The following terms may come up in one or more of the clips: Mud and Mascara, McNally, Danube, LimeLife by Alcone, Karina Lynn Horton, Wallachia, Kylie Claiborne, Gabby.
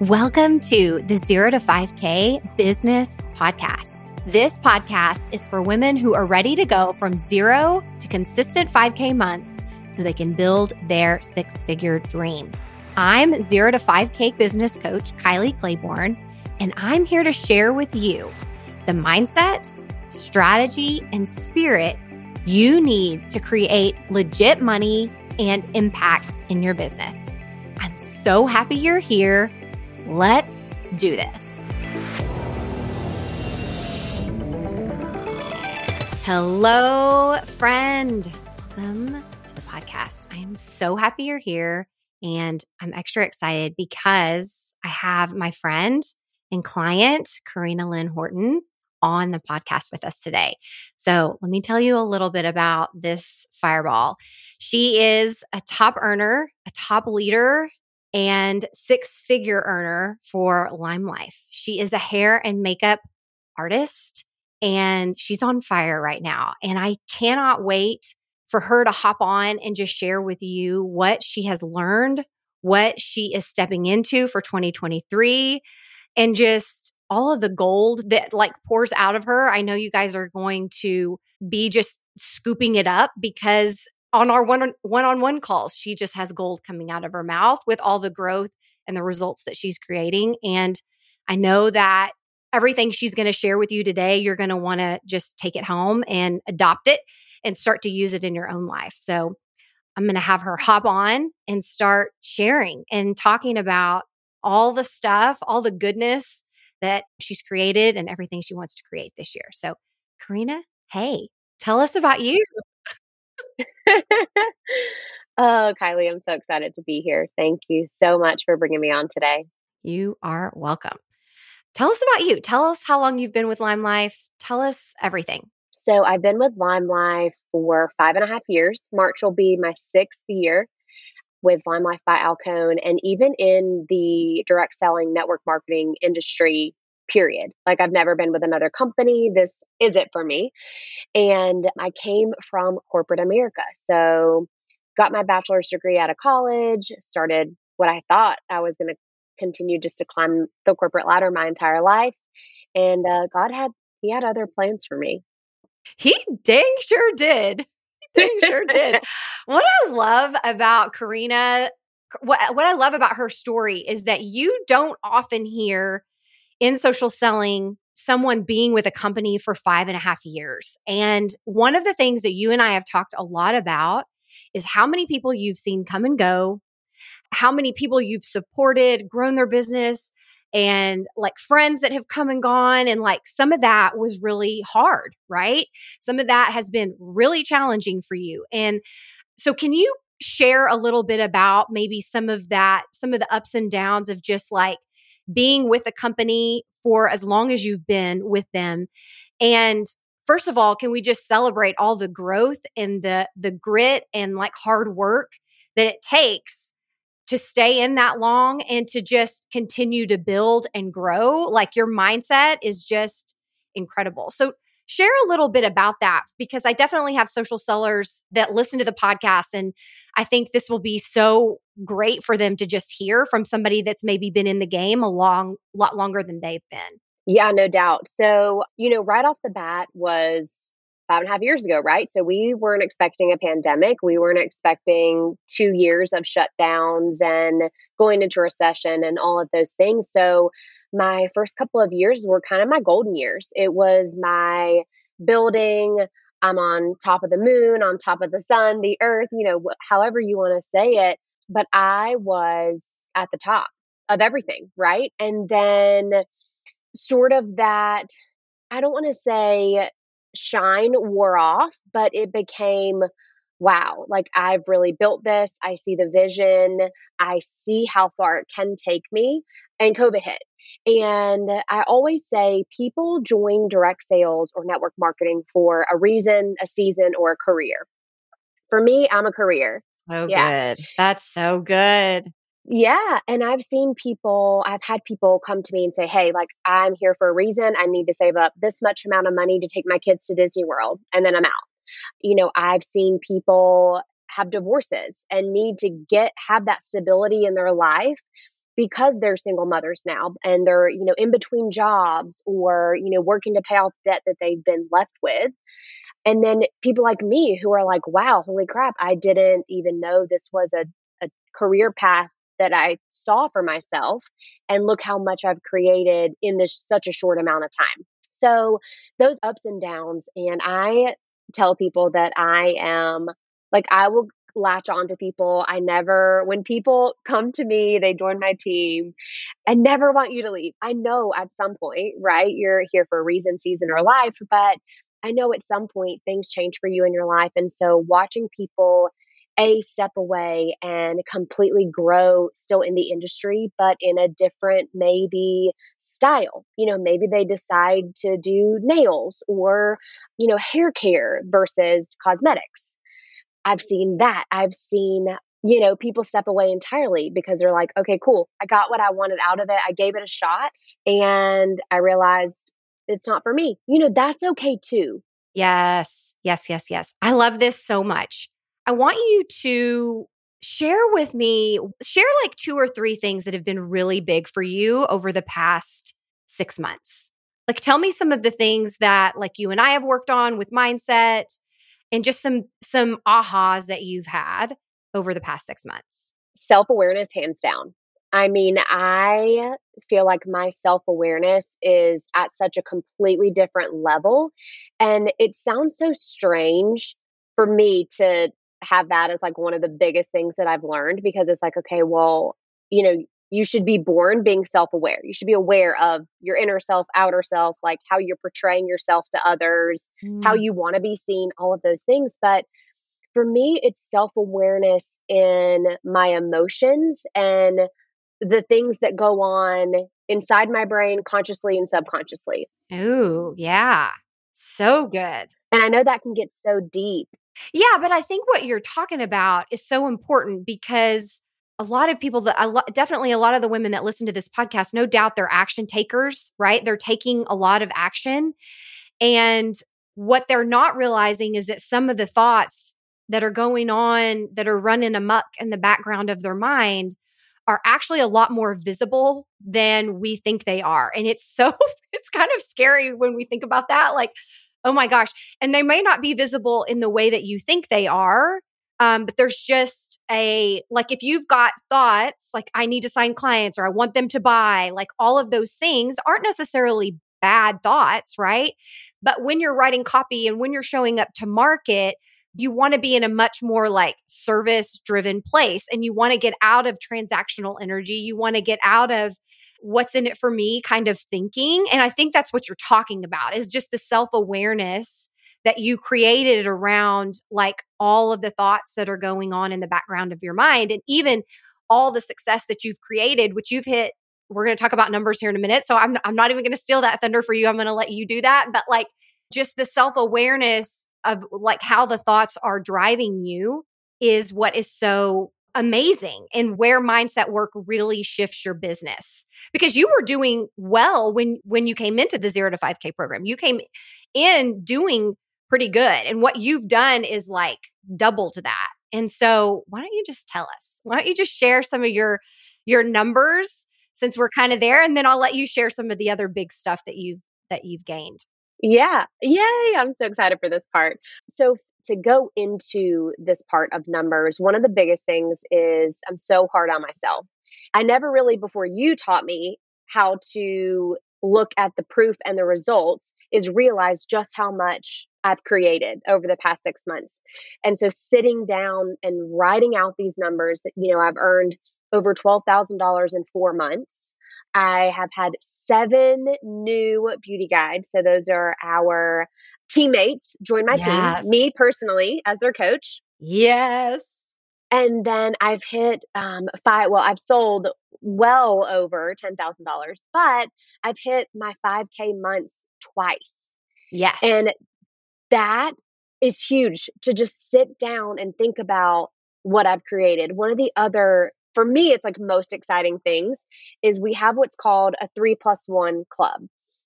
Welcome to the 0 to 5K Business Podcast. This podcast is for women who are ready to go from zero to consistent 5K months so they can build their six-figure dream. I'm 0 to 5K Business Coach Kylie Claiborne, and I'm here to share with you the mindset, strategy, and spirit you need to create legit money and impact in your business. I'm so happy you're here. Let's do this. Hello, friend. Welcome to the podcast. I am so happy you're here, and I'm extra excited because I have my friend and client, Karina Lynn Horton, on the podcast with us today. So let me tell you a little bit about this fireball. She is a top earner, a top leader, and six-figure earner for LimeLife. She is a hair and makeup artist, and she's on fire right now. And I cannot wait for her to hop on and just share with you what she has learned, what she is stepping into for 2023, and just all of the gold that pours out of her. I know you guys are going to be just scooping it up because on our one-on-one calls, she just has gold coming out of her mouth with all the growth and the results that she's creating. And I know that everything she's going to share with you today, you're going to want to just take it home and adopt it and start to use it in your own life. So I'm going to have her hop on and start sharing and talking about all the stuff, all the goodness that she's created and everything she wants to create this year. So Karina, hey, tell us about you. Oh, Kylie, I'm so excited to be here. Thank you so much for bringing me on today. You are welcome. Tell us about you. Tell us how long you've been with LimeLife. Tell us everything. So I've been with LimeLife for 5.5 years. March will be my sixth year with LimeLife by Alcone, and even in the direct selling network marketing industry, period. I've never been with another company. This is it for me. And I came from corporate America. So got my bachelor's degree out of college, started what I thought I was going to continue just to climb the corporate ladder my entire life. And God had other plans for me. He dang sure did. What I love about Karina, what I love about her story is that you don't often hear in social selling, someone being with a company for 5.5 years. And one of the things that you and I have talked a lot about is how many people you've seen come and go, how many people you've supported, grown their business, and friends that have come and gone. And some of that was really hard, right? Some of that has been really challenging for you. And so can you share a little bit about maybe some of that, some of the ups and downs of just being with a company for as long as you've been with them? And first of all, can we just celebrate all the growth and the grit and hard work that it takes to stay in that long and to just continue to build and grow? Your mindset is just incredible. So share a little bit about that, because I definitely have social sellers that listen to the podcast, and I think this will be so great for them to just hear from somebody that's maybe been in the game a lot longer than they've been. Yeah, no doubt. So, right off the bat was 5.5 years ago, right? So we weren't expecting a pandemic. We weren't expecting 2 years of shutdowns and going into recession and all of those things. So my first couple of years were kind of my golden years. It was my building. I'm on top of the moon, on top of the sun, the earth, however you want to say it. But I was at the top of everything, right? And then sort of that, I don't want to say shine wore off, but it became, wow, I've really built this. I see the vision. I see how far it can take me. And COVID hit. And I always say people join direct sales or network marketing for a reason, a season, or a career. For me, I'm a career. So yeah. Good. That's so good. Yeah. And I've had people come to me and say, hey, I'm here for a reason. I need to save up this much amount of money to take my kids to Disney World. And then I'm out. I've seen people have divorces and need to have that stability in their life because they're single mothers now and they're, you know, in between jobs or, you know, working to pay off debt that they've been left with. And then people like me who are like, wow, holy crap, I didn't even know this was a career path that I saw for myself. And look how much I've created in this such a short amount of time. So those ups and downs. And I tell people that I am like, I will latch on to people. When people come to me, they join my team. I never want you to leave. I know at some point, right? You're here for a reason, season, or life, but I know at some point things change for you in your life. And so watching people step away and completely grow still in the industry, but in a different maybe style. You know, maybe they decide to do nails or, you know, hair care versus cosmetics. I've seen that. I've seen, you know, people step away entirely because they're like, okay, cool. I got what I wanted out of it. I gave it a shot and I realized it's not for me. You know, that's okay too. Yes. I love this so much. I want you to share like 2 or 3 things that have been really big for you over the past 6 months. Like, tell me some of the things that like you and I have worked on with mindset and just some ahas that you've had over the past 6 months. Self-awareness, hands down. I mean, I feel like my self-awareness is at such a completely different level. And it sounds so strange for me to have that as like one of the biggest things that I've learned, because it's like, okay, well, you know, you should be born being self-aware. You should be aware of your inner self, outer self, like how you're portraying yourself to others, how you want to be seen, all of those things. But for me, it's self-awareness in my emotions and the things that go on inside my brain, consciously and subconsciously. Oh, yeah. So good. And I know that can get so deep. Yeah, but I think what you're talking about is so important, because a lot of people, definitely a lot of the women that listen to this podcast, no doubt they're action takers, right? They're taking a lot of action. And what they're not realizing is that some of the thoughts that are going on, that are running amok in the background of their mind, are actually a lot more visible than we think they are. And it's kind of scary when we think about that. Like, oh my gosh. And they may not be visible in the way that you think they are. But there's just like, if you've got thoughts like, I need to sign clients or I want them to buy, like all of those things aren't necessarily bad thoughts, right? But when you're writing copy and when you're showing up to market, you want to be in a much more like service-driven place, and you want to get out of transactional energy. You want to get out of what's in it for me kind of thinking. And I think that's what you're talking about, is just the self-awareness that you created around like all of the thoughts that are going on in the background of your mind, and even all the success that you've created, which you've hit. We're going to talk about numbers here in a minute. So I'm not even going to steal that thunder for you. I'm going to let you do that. But like, just the self-awareness of like how the thoughts are driving you is what is so amazing, and where mindset work really shifts your business. Because you were doing well when you came into the 0 to 5K program. You came in doing pretty good. And what you've done is like double to that. And so why don't you just tell us? Why don't you just share some of your numbers, since we're kind of there, and then I'll let you share some of the other big stuff that you've gained. Yeah. Yay. I'm so excited for this part. So to go into this part of numbers, one of the biggest things is I'm so hard on myself. I never really, before you taught me how to look at the proof and the results, is realize just how much I've created over the past 6 months. And so sitting down and writing out these numbers, you know, I've earned over $12,000 in 4 months. I have had 7 new beauty guides. So those are our teammates join my team, me personally as their coach. Yes. And then I've hit I've sold well over $10,000, but I've hit my 5K months twice. Yes. And that is huge, to just sit down and think about what I've created. One of the other, for me, it's like most exciting things, is we have what's called a 3+1 club.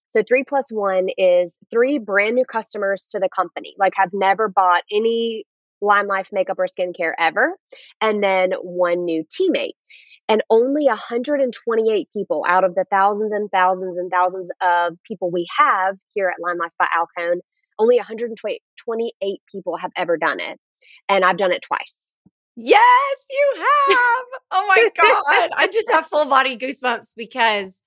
So 3+1 is 3 brand new customers to the company, like have never bought any LimeLife makeup or skincare ever, and then 1 new teammate. And only 128 people out of the thousands and thousands and thousands of people we have here at LimeLife by Alcone, only 128 people have ever done it. And I've done it twice. Yes, you have. Oh my God. I just have full body goosebumps because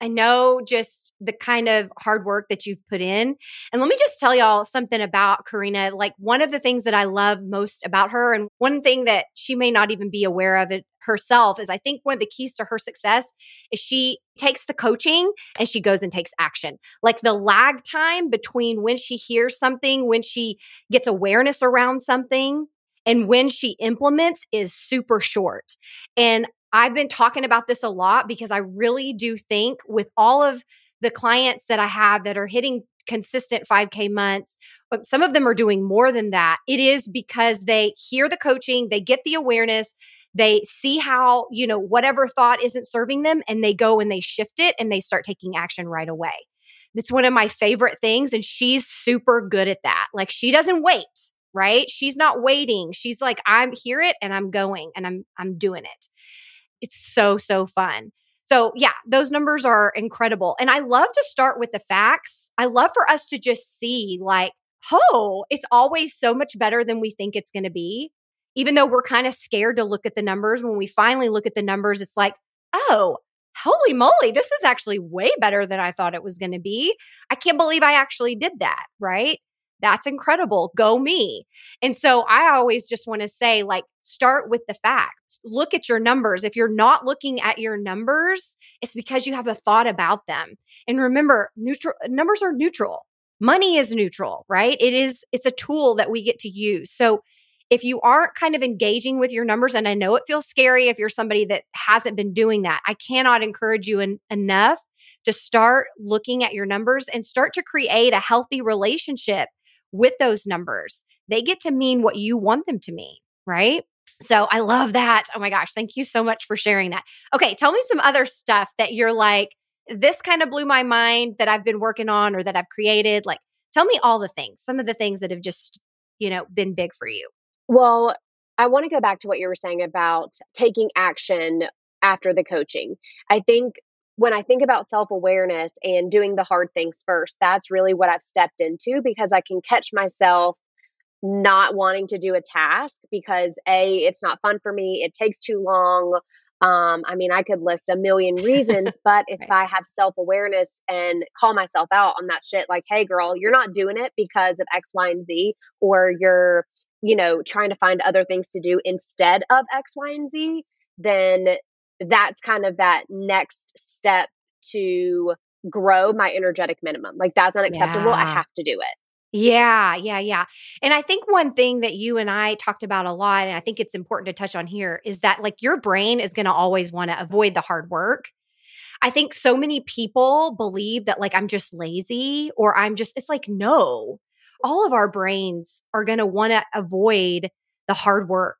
I know just the kind of hard work that you've put in. And let me just tell y'all something about Karina. Like one of the things that I love most about her and one thing that she may not even be aware of it herself is I think one of the keys to her success is she takes the coaching and she goes and takes action. Like the lag time between when she hears something, when she gets awareness around something, and when she implements is super short. And I've been talking about this a lot because I really do think with all of the clients that I have that are hitting consistent 5K months, but some of them are doing more than that. It is because they hear the coaching, they get the awareness, they see how, you know, whatever thought isn't serving them and they go and they shift it and they start taking action right away. It's one of my favorite things and she's super good at that. Like she doesn't wait. Right? She's not waiting. She's like, I'm hear it and I'm going and I'm doing it. It's so, so fun. So yeah, those numbers are incredible. And I love to start with the facts. I love for us to just see like, oh, it's always so much better than we think it's going to be. Even though we're kind of scared to look at the numbers, when we finally look at the numbers, it's like, oh, holy moly, this is actually way better than I thought it was going to be. I can't believe I actually did that, right? That's incredible. Go me. And so I always just want to say, like, start with the facts. Look at your numbers. If you're not looking at your numbers, it's because you have a thought about them. And remember, neutral numbers are neutral. Money is neutral, right? It's a tool that we get to use. So if you aren't kind of engaging with your numbers, and I know it feels scary if you're somebody that hasn't been doing that, I cannot encourage you enough to start looking at your numbers and start to create a healthy relationship with those numbers. They get to mean what you want them to mean, right? So I love that. Oh my gosh. Thank you so much for sharing that. Okay. Tell me some other stuff that you're like, this kind of blew my mind that I've been working on or that I've created. Like, tell me all the things, some of the things that have just, you know, been big for you. Well, I want to go back to what you were saying about taking action after the coaching. I think when I think about self-awareness and doing the hard things first, that's really what I've stepped into because I can catch myself not wanting to do a task because A, it's not fun for me. It takes too long. I mean, I could list a million reasons, but if I have self-awareness and call myself out on that shit, like, hey girl, you're not doing it because of X, Y, and Z, or you're, you know, trying to find other things to do instead of X, Y, and Z, then that's kind of that next step to grow my energetic minimum. Like that's unacceptable. Yeah. I have to do it. Yeah. And I think one thing that you and I talked about a lot, and I think it's important to touch on here is that like your brain is going to always want to avoid the hard work. I think so many people believe that like, I'm just lazy or it's like, no, all of our brains are going to want to avoid the hard work.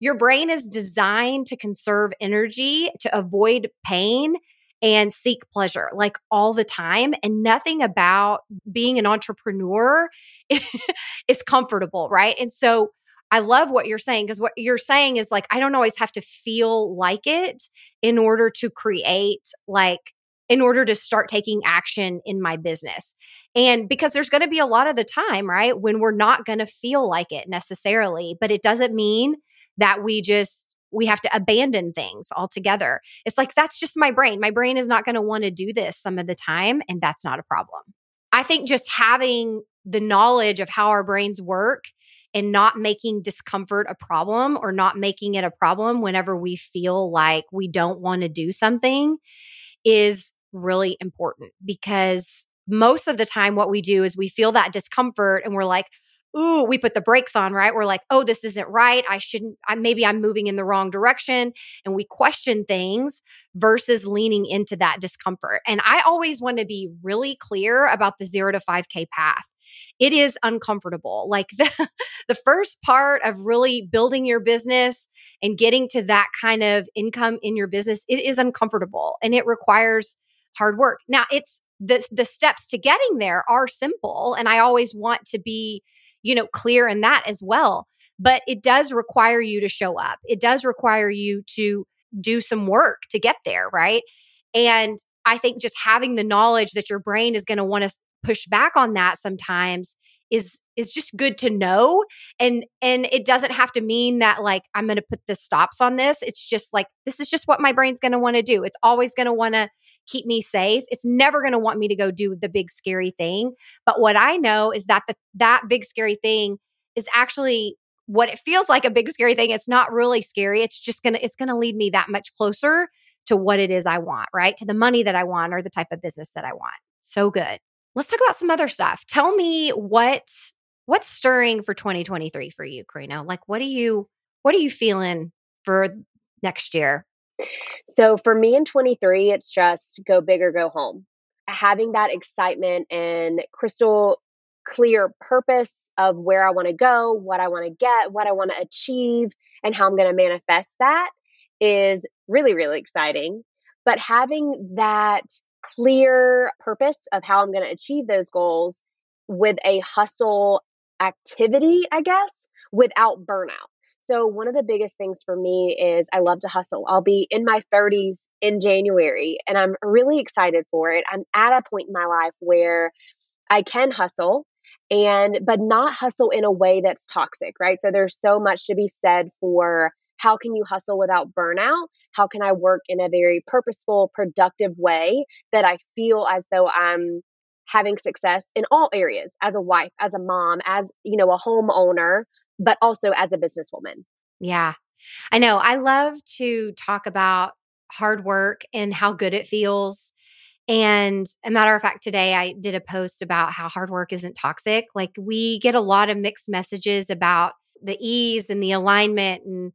Your brain is designed to conserve energy, to avoid pain and seek pleasure like all the time. And nothing about being an entrepreneur is comfortable, right? And so I love what you're saying because what you're saying is like, I don't always have to feel like it in order to create like, in order to start taking action in my business. And because there's going to be a lot of the time, right, when we're not going to feel like it necessarily, but it doesn't mean that we have to abandon things altogether. It's like, that's just my brain. My brain is not going to want to do this some of the time, and that's not a problem. I think just having the knowledge of how our brains work and not making discomfort a problem or not making it a problem whenever we feel like we don't want to do something is really important because most of the time what we do is we feel that discomfort and we're like, ooh, we put the brakes on, right? We're like, oh, this isn't right. Maybe I'm moving in the wrong direction. And we question things versus leaning into that discomfort. And I always want to be really clear about the 0 to 5K path. It is uncomfortable. Like the first part of really building your business and getting to that kind of income in your business, it is uncomfortable and it requires hard work. Now, it's the steps to getting there are simple. And I always want to be, you know, clear in that as well. But it does require you to show up. It does require you to do some work to get there, right? And I think just having the knowledge that your brain is going to want to push back on that sometimes is just good to know. And it doesn't have to mean that like, I'm going to put the stops on this. It's just like, this is just what my brain's going to want to do. It's always going to want to keep me safe. It's never going to want me to go do the big scary thing. But what I know is that that big scary thing is actually what it feels like a big scary thing. It's not really scary. It's just going to lead me that much closer to what it is I want, right? To the money that I want or the type of business that I want. So good. Let's talk about some other stuff. Tell me what's stirring for 2023 for you, Karina? Like, what are you feeling for next year? So for me in 23, it's just go big or go home. Having that excitement and crystal clear purpose of where I want to go, what I want to get, what I want to achieve, and how I'm going to manifest that is really, really exciting. But having that clear purpose of how I'm going to achieve those goals with a hustle activity, I guess, without burnout. So one of the biggest things for me is I love to hustle. I'll be in my 30s in January, and I'm really excited for it. I'm at a point in my life where I can hustle, but not hustle in a way that's toxic, right? So there's so much to be said for how can you hustle without burnout? How can I work in a very purposeful, productive way that I feel as though I'm having success in all areas as a wife, as a mom, as, you know, a homeowner, but also as a businesswoman. Yeah, I know. I love to talk about hard work and how good it feels. And a matter of fact, today I did a post about how hard work isn't toxic. Like, we get a lot of mixed messages about the ease and the alignment.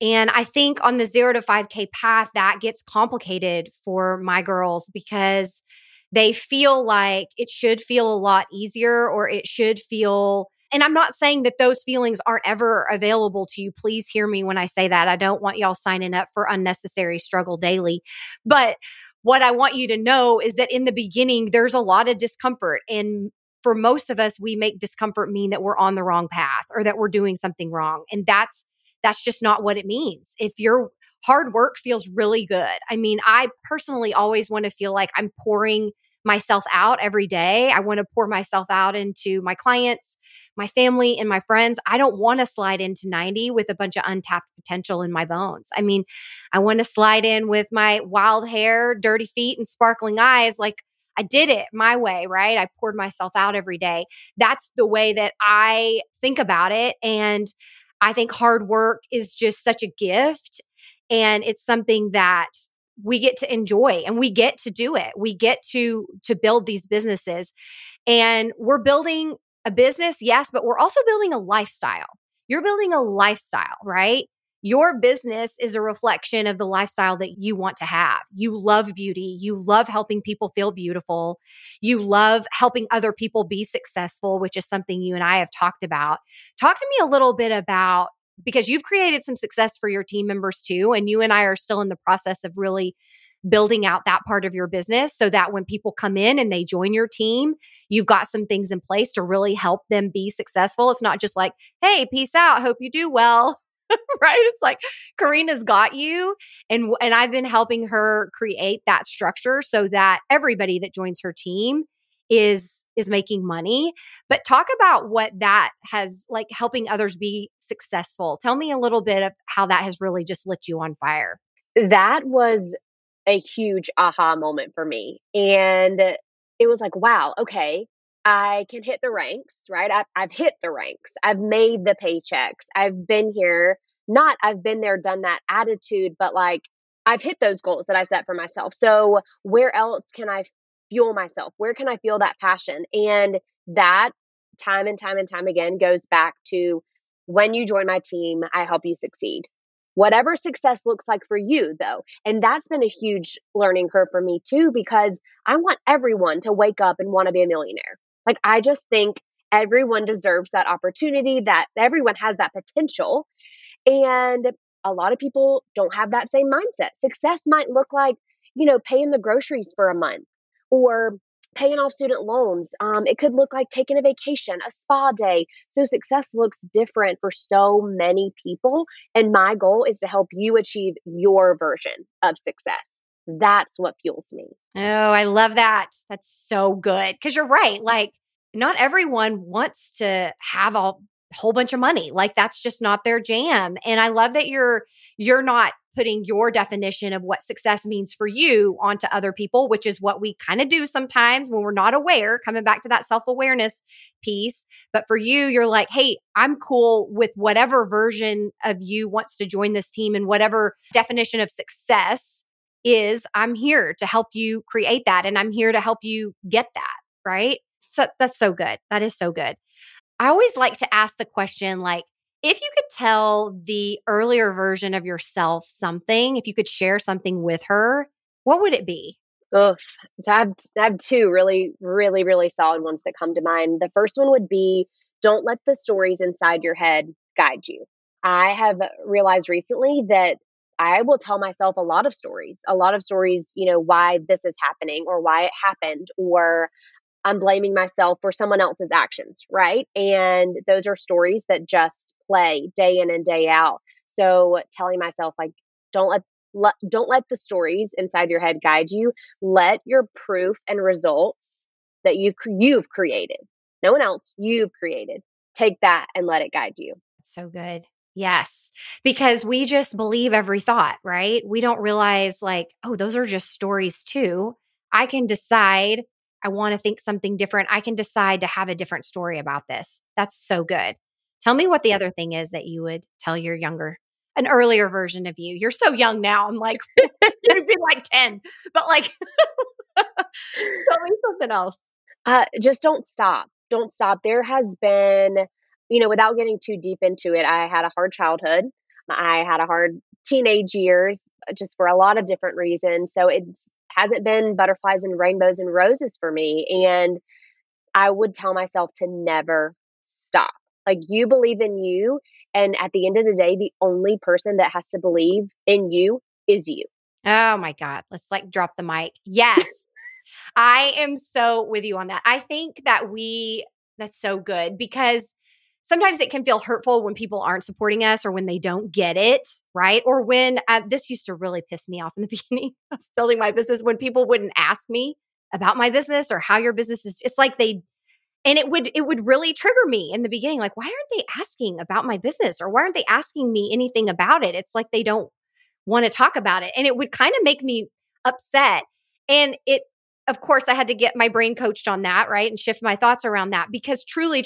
And I think on the 0 to 5K path, that gets complicated for my girls because they feel like it should feel a lot easier, or it should feel, and I'm not saying that those feelings aren't ever available to you. Please hear me when I say that. I don't want y'all signing up for unnecessary struggle daily. But what I want you to know is that in the beginning, there's a lot of discomfort. And for most of us, we make discomfort mean that we're on the wrong path or that we're doing something wrong. And that's just not what it means. If your hard work feels really good. I mean, I personally always want to feel like I'm pouring myself out every day. I want to pour myself out into my clients, my family, and my friends. I don't want to slide into 90 with a bunch of untapped potential in my bones. I mean, I want to slide in with my wild hair, dirty feet, and sparkling eyes. Like, I did it my way, right? I poured myself out every day. That's the way that I think about it. And I think hard work is just such a gift. And it's something that we get to enjoy, and we get to do it. We get to build these businesses. And we're building a business, yes, but we're also building a lifestyle. You're building a lifestyle, right? Your business is a reflection of the lifestyle that you want to have. You love beauty. You love helping people feel beautiful. You love helping other people be successful, which is something you and I have talked about. Talk to me a little bit about, because you've created some success for your team members too. And you and I are still in the process of really building out that part of your business so that when people come in and they join your team, you've got some things in place to really help them be successful. It's not just like, hey, peace out. Hope you do well, right? It's like, Karina's got you. And I've been helping her create that structure so that everybody that joins her team is making money. But talk about what that has, like, helping others be successful. Tell me a little bit of how that has really just lit you on fire. That was a huge aha moment for me. And it was like, wow, okay, I can hit the ranks, right? I've hit the ranks. I've made the paychecks. I've been here, not I've been there, done that attitude, but like, I've hit those goals that I set for myself. So where else can I fuel myself? Where can I feel that passion? And that time and time and time again goes back to, when you join my team, I help you succeed. Whatever success looks like for you, though. And that's been a huge learning curve for me too, because I want everyone to wake up and want to be a millionaire. Like, I just think everyone deserves that opportunity, that everyone has that potential. And a lot of people don't have that same mindset. Success might look like, you know, paying the groceries for a month, or paying off student loans. It could look like taking a vacation, a spa day. So success looks different for so many people. And my goal is to help you achieve your version of success. That's what fuels me. Oh, I love that. That's so good. Because you're right. Like, not everyone wants to have a whole bunch of money. Like, that's just not their jam. And I love that you're not putting your definition of what success means for you onto other people, which is what we kind of do sometimes when we're not aware, coming back to that self-awareness piece. But for you, you're like, hey, I'm cool with whatever version of you wants to join this team and whatever definition of success is, I'm here to help you create that. And I'm here to help you get that, right? So that's so good. That is so good. I always like to ask the question, like, if you could tell the earlier version of yourself something, if you could share something with her, what would it be? Oof. So I have two really solid ones that come to mind. The first one would be, don't let the stories inside your head guide you. I have realized recently that I will tell myself a lot of stories, you know, why this is happening or why it happened, or I'm blaming myself for someone else's actions, right? And those are stories that just play day in and day out. So telling myself, like, don't let the stories inside your head guide you. Let your proof and results that you've created, no one else, you've created, take that and let it guide you. So good. Yes. Because we just believe every thought, right? We don't realize, like, oh, those are just stories too. I can decide I want to think something different. I can decide to have a different story about this. That's so good. Tell me what the other thing is that you would tell your an earlier version of you. You're so young now. I'm like, you'd be like 10, but like, tell me something else. Just don't stop. Don't stop. There has been, you know, without getting too deep into it, I had a hard childhood. I had a hard teenage years, just for a lot of different reasons. So it's hasn't been butterflies and rainbows and roses for me. And I would tell myself to never stop. Like, you believe in you. And at the end of the day, the only person that has to believe in you is you. Oh my God. Let's like drop the mic. Yes. I am so with you on that. I think that's so good, because sometimes it can feel hurtful when people aren't supporting us or when they don't get it, right? Or when this used to really piss me off in the beginning of building my business, when people wouldn't ask me about my business or how your business is. It's like it would really trigger me in the beginning. Like, why aren't they asking about my business, or why aren't they asking me anything about it? It's like they don't want to talk about it. And it would kind of make me upset. And of course, I had to get my brain coached on that, right? And shift my thoughts around that, because truly,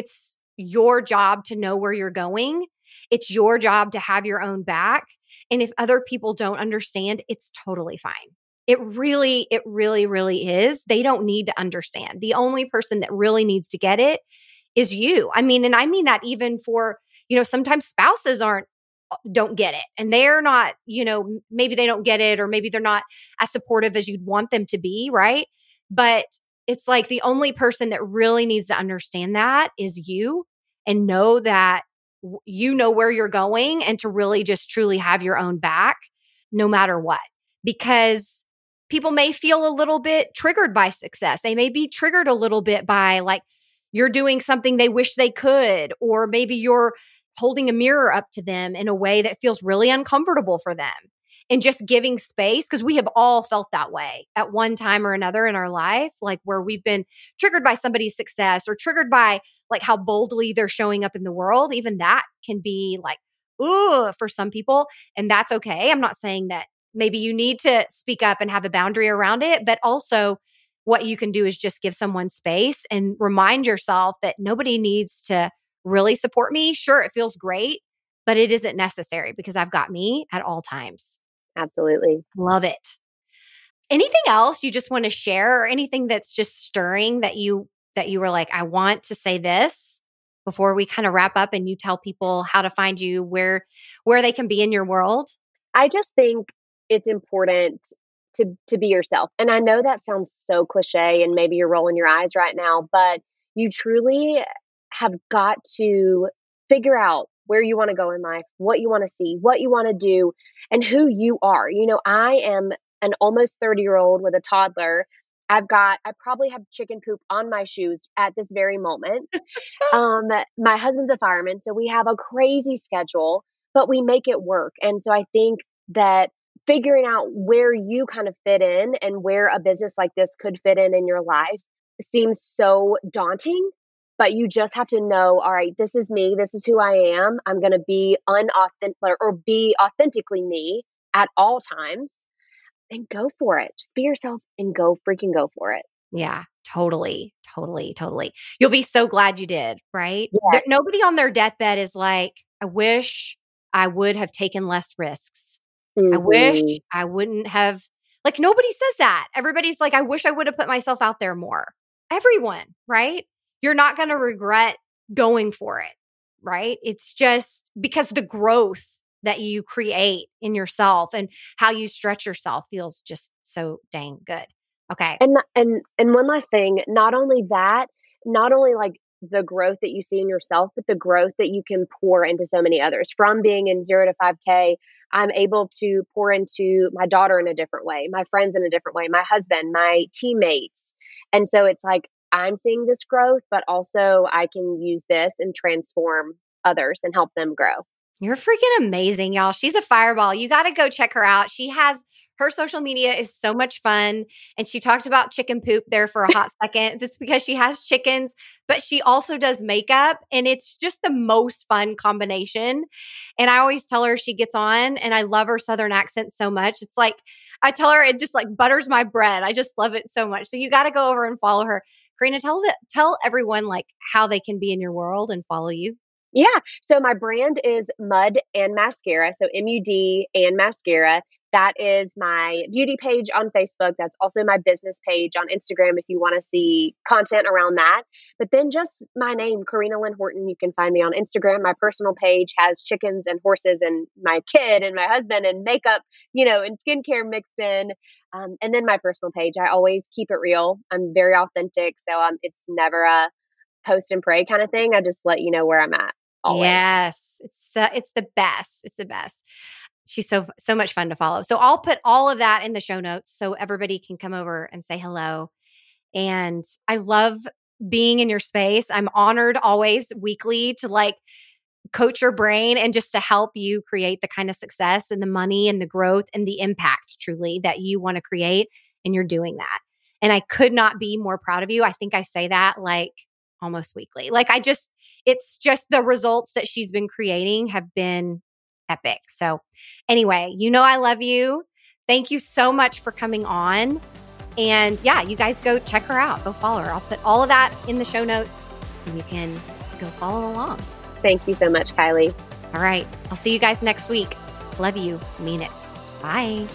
it's your job to know where you're going. It's your job to have your own back. And if other people don't understand, it's totally fine. It really is. They don't need to understand. The only person that really needs to get it is you. I mean, and I mean that even for, you know, sometimes spouses don't get it, and they're not, you know, maybe they don't get it, or maybe they're not as supportive as you'd want them to be, right? But it's like the only person that really needs to understand that is you, and know that you know where you're going, and to really just truly have your own back no matter what. Because people may feel a little bit triggered by success. They may be triggered a little bit by, like, you're doing something they wish they could, or maybe you're holding a mirror up to them in a way that feels really uncomfortable for them. And just giving space, because we have all felt that way at one time or another in our life, like where we've been triggered by somebody's success, or triggered by like how boldly they're showing up in the world. Even that can be like, ooh, for some people. And that's okay. I'm not saying that maybe you need to speak up and have a boundary around it, but also what you can do is just give someone space and remind yourself that nobody needs to really support me. Sure, it feels great, but it isn't necessary, because I've got me at all times. Absolutely. Love it. Anything else you just want to share, or anything that's just stirring that you were like, I want to say this before we kind of wrap up and you tell people how to find you, where they can be in your world? I just think it's important to be yourself. And I know that sounds so cliche, and maybe you're rolling your eyes right now, but you truly have got to figure out where you want to go in life, what you want to see, what you want to do, and who you are. You know, I am an almost 30-year-old with a toddler I probably have chicken poop on my shoes at this very moment. My husband's a fireman, so we have a crazy schedule, but we make it work. And so I think that figuring out where you kind of fit in and where a business like this could fit in your life seems so daunting, but you just have to know, all right, this is me. This is who I am. I'm going to be be authentically me at all times. And go for it. Just be yourself and freaking go for it. Yeah, totally. You'll be so glad you did, right? Yeah. Nobody on their deathbed is like, I wish I would have taken less risks. Mm-hmm. I wish I wouldn't have, like, nobody says that. Everybody's like, I wish I would have put myself out there more. Everyone, right? You're not going to regret going for it, right? It's just because the growth that you create in yourself and how you stretch yourself feels just so dang good. Okay. And one last thing, not only like the growth that you see in yourself, but the growth that you can pour into so many others. From being in 0 to 5K, I'm able to pour into my daughter in a different way, my friends in a different way, my husband, my teammates. And so it's like, I'm seeing this growth, but also I can use this and transform others and help them grow. You're freaking amazing, y'all. She's a fireball. You got to go check her out. Her social media is so much fun. And she talked about chicken poop there for a hot second. That's because she has chickens, but she also does makeup. And it's just the most fun combination. And I always tell her, she gets on, and I love her Southern accent so much. It's like, I tell her it just like butters my bread. I just love it so much. So you got to go over and follow her. Karina, tell everyone like how they can be in your world and follow you. Yeah. So my brand is Mud and Mascara. So MUD and Mascara. That is my beauty page on Facebook. That's also my business page on Instagram if you want to see content around that. But then just my name, Karina Lynn Horton, you can find me on Instagram. My personal page has chickens and horses and my kid and my husband and makeup, and skincare mixed in. And then my personal page, I always keep it real. I'm very authentic. So it's never a post and pray kind of thing. I just let you know where I'm at. Always. Yes. It's the best. She's so much fun to follow. So I'll put all of that in the show notes so everybody can come over and say hello. And I love being in your space. I'm honored always weekly to like coach your brain and just to help you create the kind of success and the money and the growth and the impact truly that you want to create. And you're doing that. And I could not be more proud of you. I think I say that like almost weekly. Like it's just the results that she's been creating have been epic. So anyway, I love you. Thank you so much for coming on. And yeah, you guys go check her out. Go follow her. I'll put all of that in the show notes and you can go follow along. Thank you so much, Kylie. All right. I'll see you guys next week. Love you. Mean it. Bye.